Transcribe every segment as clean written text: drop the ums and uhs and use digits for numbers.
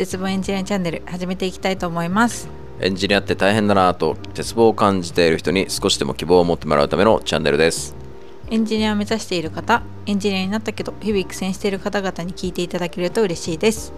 絶望エンジニアチャンネル始めていきたいと思います。エンジニアって大変だなぁと絶望を感じている人に少しでも希望を持ってもらうためのチャンネルです。エンジニアを目指している方、エンジニアになったけど日々苦戦している方々に聞いていただけると嬉しいです。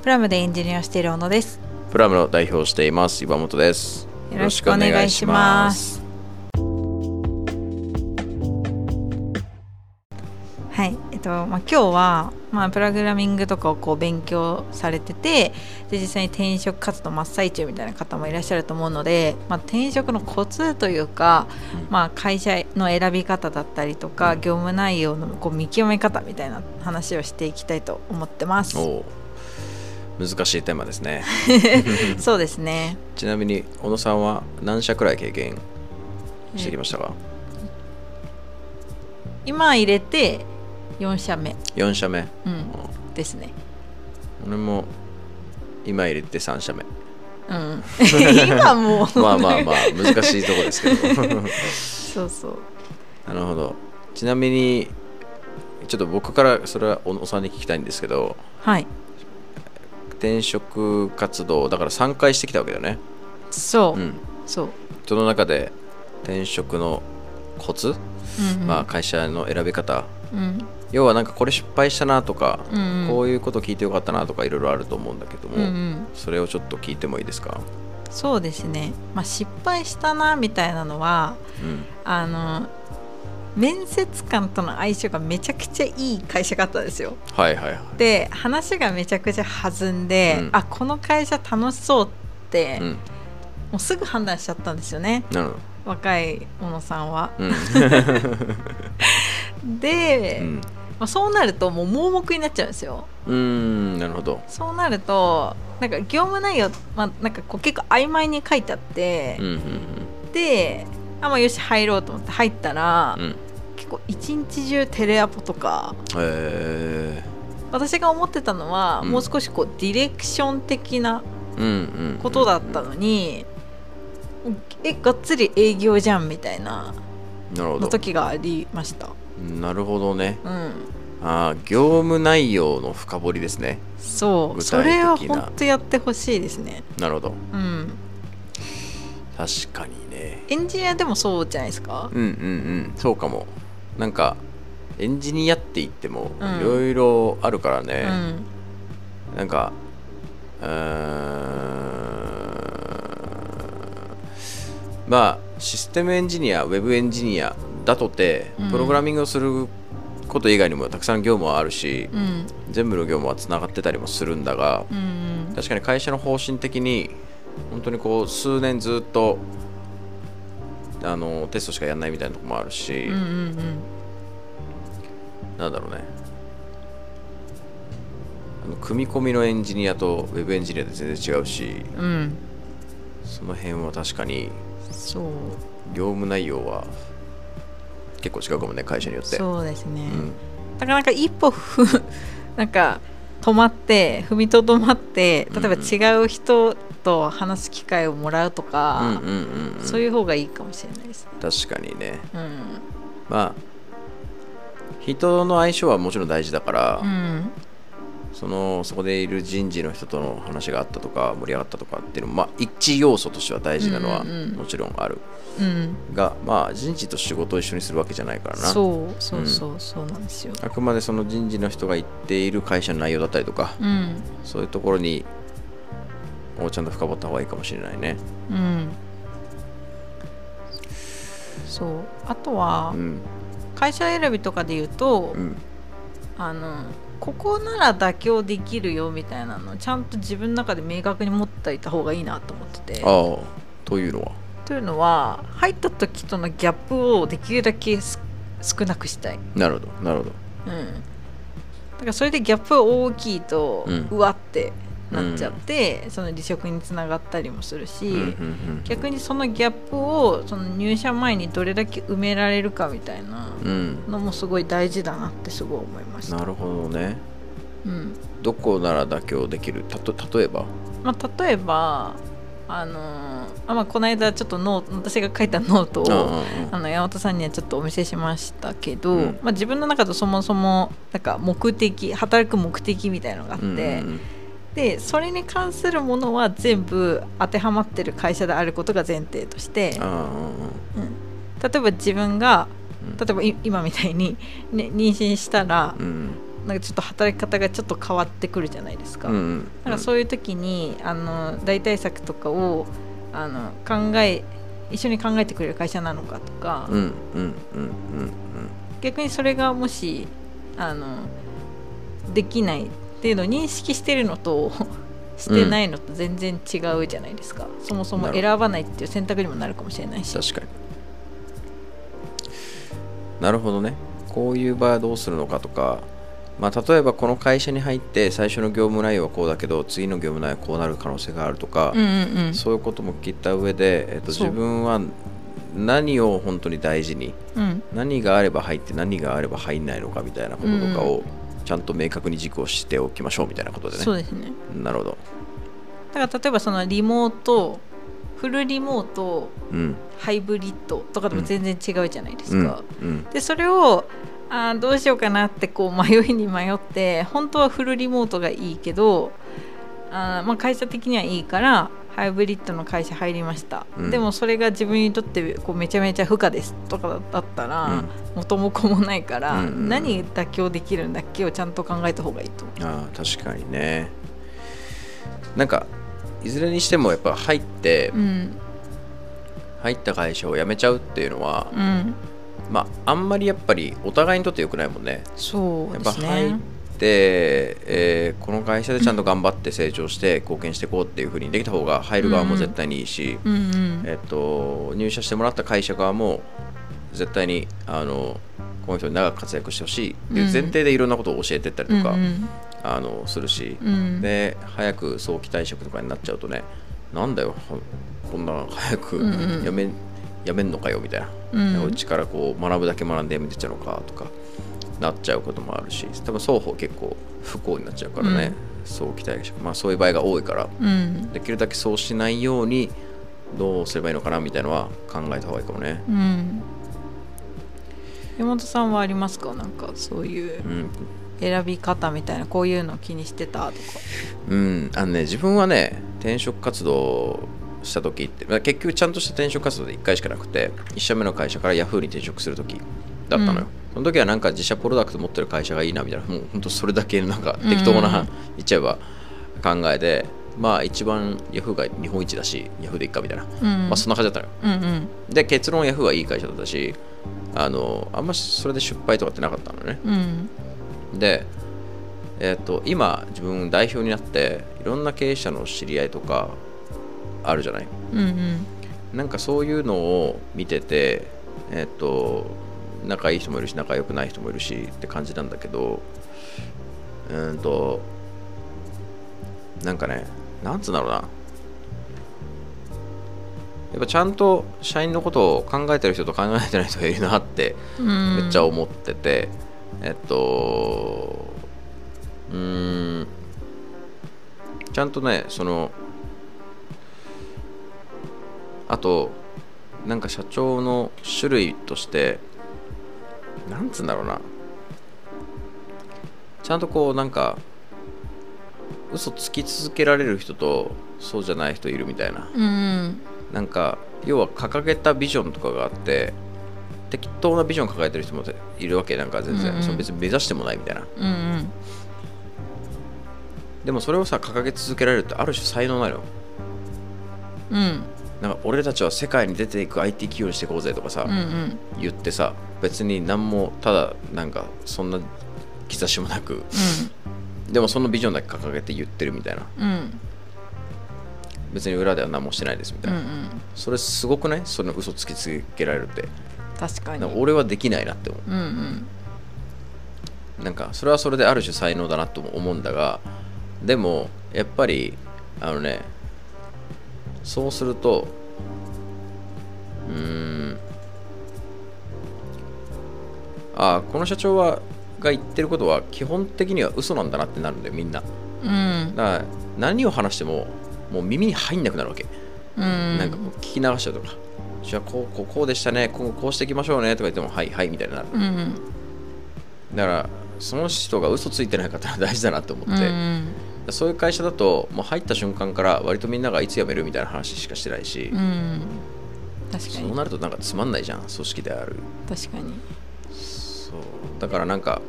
プラムでエンジニアをしている小野です。プラムの代表をしています岩本です。よろしくお願いします。はい、今日は、プログラミングとかをこう勉強されてて、で実際に転職活動真っ最中みたいな方もいらっしゃると思うので、転職のコツというか、会社の選び方だったりとか、業務内容のこう見極め方みたいな話をしていきたいと思ってます。お、難しいテーマですね。そうですね。ちなみに小野さんは何社くらい経験してきましたか？今入れて4社目、うん、ですね。俺も今入れて3社目、うん、今もうまあ難しいとこですけど。そうなるほど。ちなみにちょっと僕からそれは小野さんに聞きたいんですけど、はい、転職活動だから3回してきたわけだよね。そう、その中で転職のコツ、会社の選び方、要はなんかこれ失敗したなとか、こういうこと聞いてよかったなとかいろいろあると思うんだけども、それをちょっと聞いてもいいですか？そうですね、失敗したなみたいなのは、面接官との相性がめちゃくちゃいい会社があったんですよ。で話がめちゃくちゃ弾んで、あ、この会社楽しそうって、もうすぐ判断しちゃったんですよね。なるほど。若い小野さんは、で、そうなるともう盲目になっちゃうんですよ。なるほど。そうなるとなんか業務内容、なんかこう結構曖昧に書いてあって、で、よし入ろうと思って入ったら、結構一日中テレアポとか、私が思ってたのは、もう少しこうディレクション的なことだったのに、がっつり営業じゃんみたいなの時がありました。なるほどね、業務内容の深掘りですね。そう、それは本当やってほしいですね。なるほど、確かにね。エンジニアでもそうじゃないですか？そうかも。なんかエンジニアって言ってもいろいろあるからね、なんかシステムエンジニア、ウェブエンジニアだとてプログラミングをすること以外にもたくさん業務はあるし、全部の業務はつながってたりもするんだが、確かに会社の方針的に本当にこう数年ずっとテストしかやらないみたいなとこもあるし、なんだろうね、組み込みのエンジニアとウェブエンジニアで全然違うし、その辺は確かに業務内容は結構違うかもね、会社によって。そうですね、だからなんか一歩なんか止まって踏みとどまって、例えば違う人と話す機会をもらうとか、そういう方がいいかもしれないですね。確かにね、人の相性はもちろん大事だから、そこでいる人事の人との話があったとか盛り上がったとかっていうのも、一要素としては大事なのはもちろんある、が、人事と仕事を一緒にするわけじゃないからな。そうなんですよ。あくまでその人事の人が言っている会社の内容だったりとか、そういうところにもうちゃんと深掘った方がいいかもしれないね。そう、あとは、会社選びとかで言うと、ここなら妥協できるよみたいなのをちゃんと自分の中で明確に持っておいた方がいいなと思ってて。というのは入った時とのギャップをできるだけ少なくしたい。なるほど、だからそれでギャップが大きいと、うわってなっちゃって、その離職につながったりもするし、逆にそのギャップをその入社前にどれだけ埋められるかみたいなのもすごい大事だなってすごい思いました。なるほどね、どこなら妥協できる？例えば、この間ちょっと私が書いたノートを八幡さんにはちょっとお見せしましたけど、自分の中でそもそもなんか働く目的みたいなのがあって、でそれに関するものは全部当てはまってる会社であることが前提として、うん、例えば自分が例えば今みたいに、ね、妊娠したら、うん、なんかちょっと働き方がちょっと変わってくるじゃないですか、うん、だからそういう時に代替策とかを一緒に考えてくれる会社なのかとか、逆にそれがもしできないっていうのを認識してるのとしてないのと全然違うじゃないですか、うん、そもそも選ばないっていう選択にもなるかもしれないし。確かに。なるほどね。こういう場合はどうするのかとか、まあ、例えばこの会社に入って最初の業務内容はこうだけど次の業務内容はこうなる可能性があるとか、うんうんうん、そういうことも聞いた上で、自分は何を本当に大事に、うん、何があれば入って何があれば入んないのかみたいなこととかを、うんうん、ちゃんと明確に軸をしておきましょうみたいなことでね。そうですね。なるほど。だから例えばそのリモート、フルリモート、うん、ハイブリッドとかでも全然違うじゃないですか、うんうんうん、でそれをどうしようかなってこう迷いに迷って、本当はフルリモートがいいけどまあ、会社的にはいいからハイブリッドの会社入りました、うん、でもそれが自分にとってこうめちゃめちゃ負荷ですとかだったら元も子もないから、うんうん、何妥協できるんだっけをちゃんと考えた方がいいと思う。ああ確かにね。なんかいずれにしてもやっぱ入って、うん、入った会社を辞めちゃうっていうのは、うん、まああんまりやっぱりお互いにとって良くないもんね。そうですね。でこの会社でちゃんと頑張って成長して貢献していこうっていう風にできた方が入る側も絶対にいいし、うんうん入社してもらった会社側も絶対にこの人に長く活躍してほしいっていう前提でいろんなことを教えてったりとか、うんうん、するし、うん、で早く早期退職とかになっちゃうとね、なんだよこんな早くやめんのかよみたいな、うん、うちからこう学ぶだけ学んでやめてっちゃうのかとかなっちゃうこともあるし、多分双方結構不幸になっちゃうからね、うん、早期退職、まあ、そういう場合が多いから、うん、できるだけそうしないようにどうすればいいのかなみたいなのは考えた方がいいかもね、うん、山本さんはありますか？なんかそういう選び方みたいな、こういうの気にしてたとか。うん、自分はね転職活動した時って、まあ、結局ちゃんとした転職活動で1回しかなくて、1社目の会社から Yahoo に転職する時だったのよ、うん、その時はなんか自社プロダクト持ってる会社がいいなみたいな、もう本当それだけなんか適当な言っちゃえば考えで、まあ一番 Yahoo が日本一だし Yahoo でいっかみたいな、うんまあ、そんな感じだったのよ、うんうん、で結論 Yahoo はいい会社だったしあんまそれで失敗とかってなかったのね、うん、で、今自分代表になっていろんな経営者の知り合いとかあるじゃない、うんうん、なんかそういうのを見てて仲いい人もいるし仲良くない人もいるしって感じなんだけど、なんかね、なんつうんだろうな、やっぱちゃんと社員のことを考えてる人と考えてない人がいるなってめっちゃ思ってて、ちゃんとね、そのあとなんか社長の種類としてなんつうんだろうな、ちゃんとこうなんか嘘つき続けられる人とそうじゃない人いるみたいな、うん、なんか要は掲げたビジョンとかがあって適当なビジョン抱えてる人もいるわけ、なんか全然、うん、それ別に目指してもないみたいな、うんうん、でもそれをさ掲げ続けられるってある種才能なのよ、うん、なんか俺たちは世界に出ていく IT 企業にしていこうぜとかさ、うんうん、言ってさ別に何もただなんかそんな兆しもなく、うん、でもそのビジョンだけ掲げて言ってるみたいな、うん、別に裏では何もしてないですみたいな、うんうん、それすごくない？その嘘つき続けられるって。確かに俺はできないなって思う、うんうん、なんかそれはそれである種才能だなと思うんだが、でもやっぱりねそうするとこの社長が言ってることは基本的には嘘なんだなってなるんだよみんな、うん、だから何を話してももう耳に入んなくなるわけ、うん、なんかこう聞き流しちゃうとか、じゃあこうでしたね、今後こうしていきましょうねとか言ってもはいはいみたいになる、うん、だからその人が嘘ついてない方は大事だなと思って、うん、そういう会社だともう入った瞬間から割とみんながいつ辞めるみたいな話しかしてないし、うん、確かにそうなるとなんかつまんないじゃん組織である。確かにそうだからなんか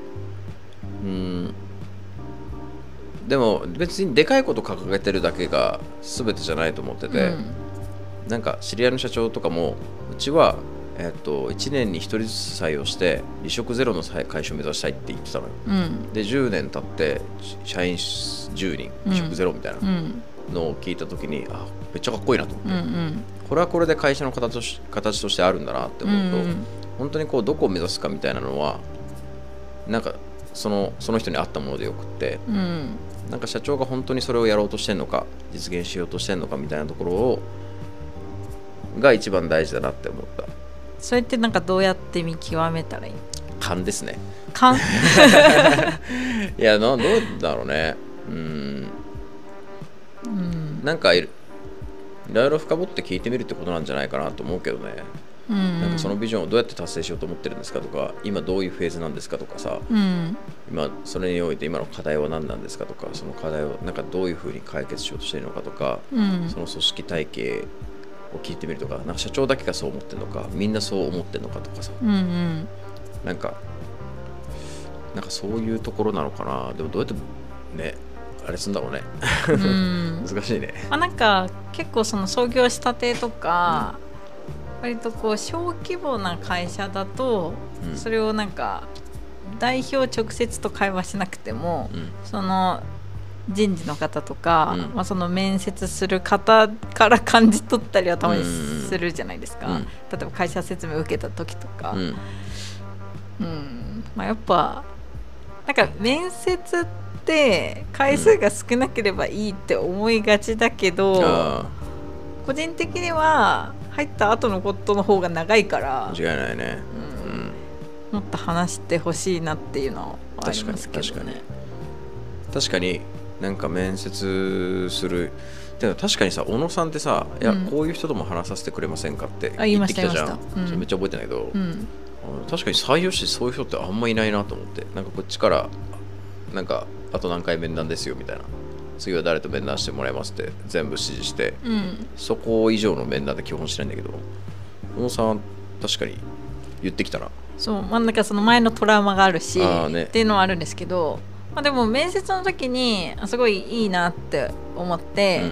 でも別にでかいこと掲げてるだけが全てじゃないと思ってて、なんか知り合いの社長とかもうちは1年に1人ずつ採用して離職ゼロの会社を目指したいって言ってたのよ、で10年経って社員10人離職ゼロみたいなのを聞いた時に、あめっちゃかっこいいなと思って、これはこれで会社の形としてあるんだなって思うと、本当にこうどこを目指すかみたいなのはなんかその人に合ったものでよくって、なんか社長が本当にそれをやろうとしてんのか実現しようとしてんのかみたいなところが一番大事だなって思った。それってなんかどうやって見極めたらいい？勘ですね。勘いやどうだろうね。なんかいろいろ深掘って聞いてみるってことなんじゃないかなと思うけどね。なんかそのビジョンをどうやって達成しようと思ってるんですかとか、今どういうフェーズなんですかとかさ、今それにおいて今の課題は何なんですかとか、その課題をなんかどういうふうに解決しようとしているのかとか、その組織体系を聞いてみるとか、なんか社長だけがそう思ってるのかみんなそう思ってるのかとかさ、なんかそういうところなのかな。でもどうやってねあれすんだろうね難しいね。なんか結構その創業したてとか、割とこう小規模な会社だと、それをなんか代表直接と会話しなくても、その人事の方とか、その面接する方から感じ取ったりはたまにするじゃないですか、例えば会社説明を受けた時とか、やっぱなんか面接って回数が少なければいいって思いがちだけど、個人的には入った後のことの方が長いから間違いないね、もっと話してほしいなっていうのはありますけどね。確かになんか面接するでも確かにさ、小野さんってさ、いやこういう人とも話させてくれませんかって言ってきたじゃん。それめっちゃ覚えてないけど、確かに採用してそういう人ってあんまいないなと思って、なんかこっちからなんかあと何回面談ですよみたいな、次は誰と面談してもらいますって全部指示して、そこ以上の面談で基本しないんだけど、小野さん確かに言ってきたらそう、なんかその前のトラウマがあるしっていうのはあるんですけど、でも面接の時にすごいいいなって思って、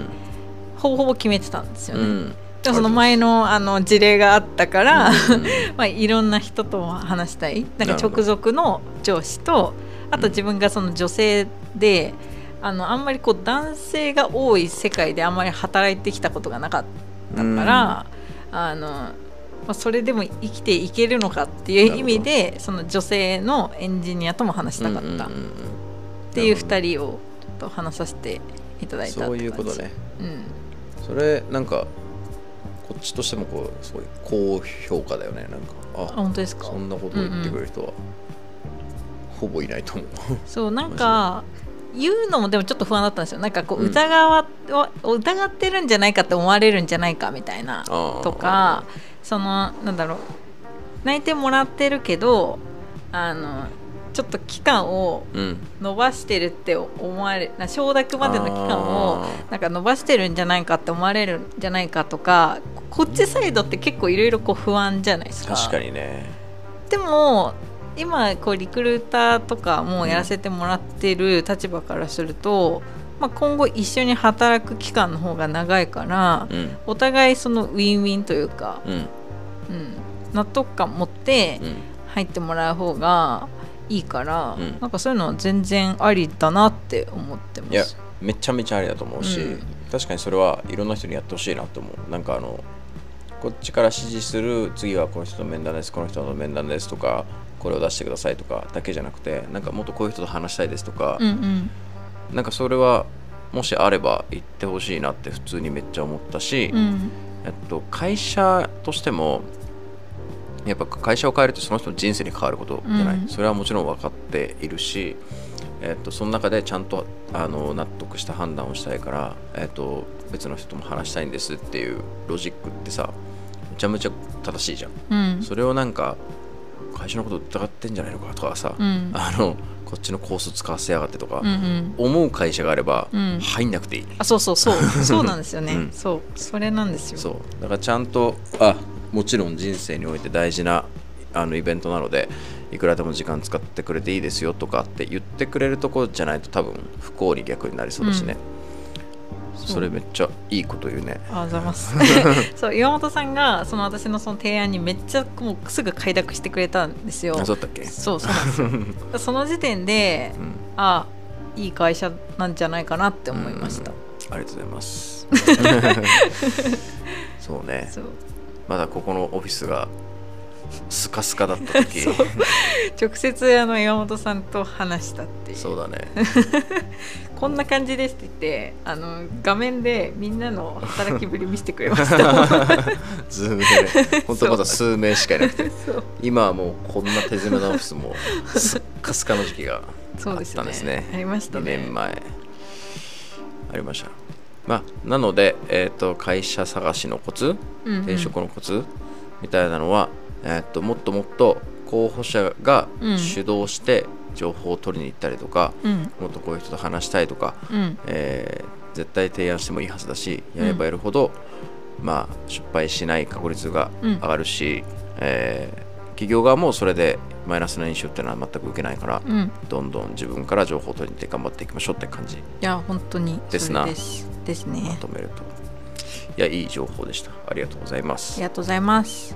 ほぼ決めてたんですよね、でもその前の、事例があったから、いろんな人と話したい、なんか直属の上司と、あと自分がその女性で、あんまりこう男性が多い世界であんまり働いてきたことがなかったから、それでも生きていけるのかっていう意味で、その女性のエンジニアとも話したかったっていう2人をちょっと話させていただいたって感じ。そういうことね、それなんかこっちとしてもこうすごい高評価だよね。なんか本当ですか、そんなことを言ってくれる人はほぼいないと思うそうなんか言うのもでもちょっと不安だったんですよ。なんかこう疑ってるんじゃないかって思われるんじゃないかみたいなとか、そのなんだろう、内定もらってるけどちょっと期間を伸ばしてるって思われる、承諾までの期間をなんか伸ばしてるんじゃないかって思われるんじゃないかとか、こっちサイドって結構いろいろ不安じゃないですか。確かにね。でも今こうリクルーターとかもやらせてもらってる立場からすると、今後一緒に働く期間の方が長いから、お互いそのウィンウィンというか、納得感持って入ってもらう方がいいから、なんかそういうのは全然ありだなって思ってます。いやめちゃめちゃありだと思うし、確かにそれはいろんな人にやってほしいなと思う。なんかこっちから指示する、次はこの人と面談です、この人と面談ですとか、これを出してくださいとかだけじゃなくて、なんかもっとこういう人と話したいですとか、なんかそれはもしあれば言ってほしいなって普通にめっちゃ思ったし、会社としてもやっぱ会社を変えるってその人の人生に変わることじゃない、それはもちろん分かっているし、その中でちゃんと納得した判断をしたいから、別の人とも話したいんですっていうロジックってさ、めちゃめちゃ正しいじゃん、それをなんか会社のこと疑ってんじゃないのかとかさ、こっちのコース使わせやがってとか思う会社があれば入んなくていい、うん、あそうそうそうそうなんですよね、うん、そうそれなんですよ。そうだからちゃんともちろん人生において大事なイベントなのでいくらでも時間使ってくれていいですよとかって言ってくれるとこじゃないと多分不幸に逆になりそうだしね、うん、それめっちゃいいこと言うね。あざますそう岩本さんがその私のその提案にめっちゃもうすぐ快諾してくれたんですよ。あそうだったっけ。そうそうなんですよその時点で、うん、いい会社なんじゃないかなって思いました、うん、ありがとうございますそうねそうまだここのオフィスがスカスカだった時直接岩本さんと話したっていう。そうだねこんな感じですって言って画面でみんなの働きぶり見せてくれましたズームでね本当まだ数名しかいなくて今はもうこんな手詰めのオフィスもスッカスカの時期があったんですね。ありましたね。2年前ありました。なので、会社探しのコツ、うんうん、転職のコツみたいなのはもっともっと候補者が主導して情報を取りに行ったりとか、うん、もっとこういう人と話したいとか、うん絶対提案してもいいはずだしやればやるほど、うん失敗しない確率が上がるし、うん企業側もそれでマイナスの印象っていうのは全く受けないから、うん、どんどん自分から情報を取りに行って頑張っていきましょうって感じ。いや本当にですなですね。まとめるといい情報でした。ありがとうございます。ありがとうございます。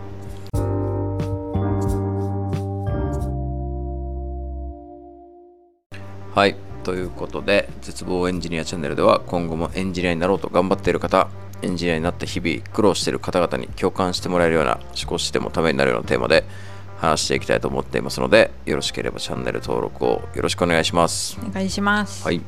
はい、ということで絶望エンジニアチャンネルでは今後もエンジニアになろうと頑張っている方、エンジニアになった日々苦労している方々に共感してもらえるような思考してもためになるようなテーマで話していきたいと思っていますので、よろしければチャンネル登録をよろしくお願いします。お願いします。はい。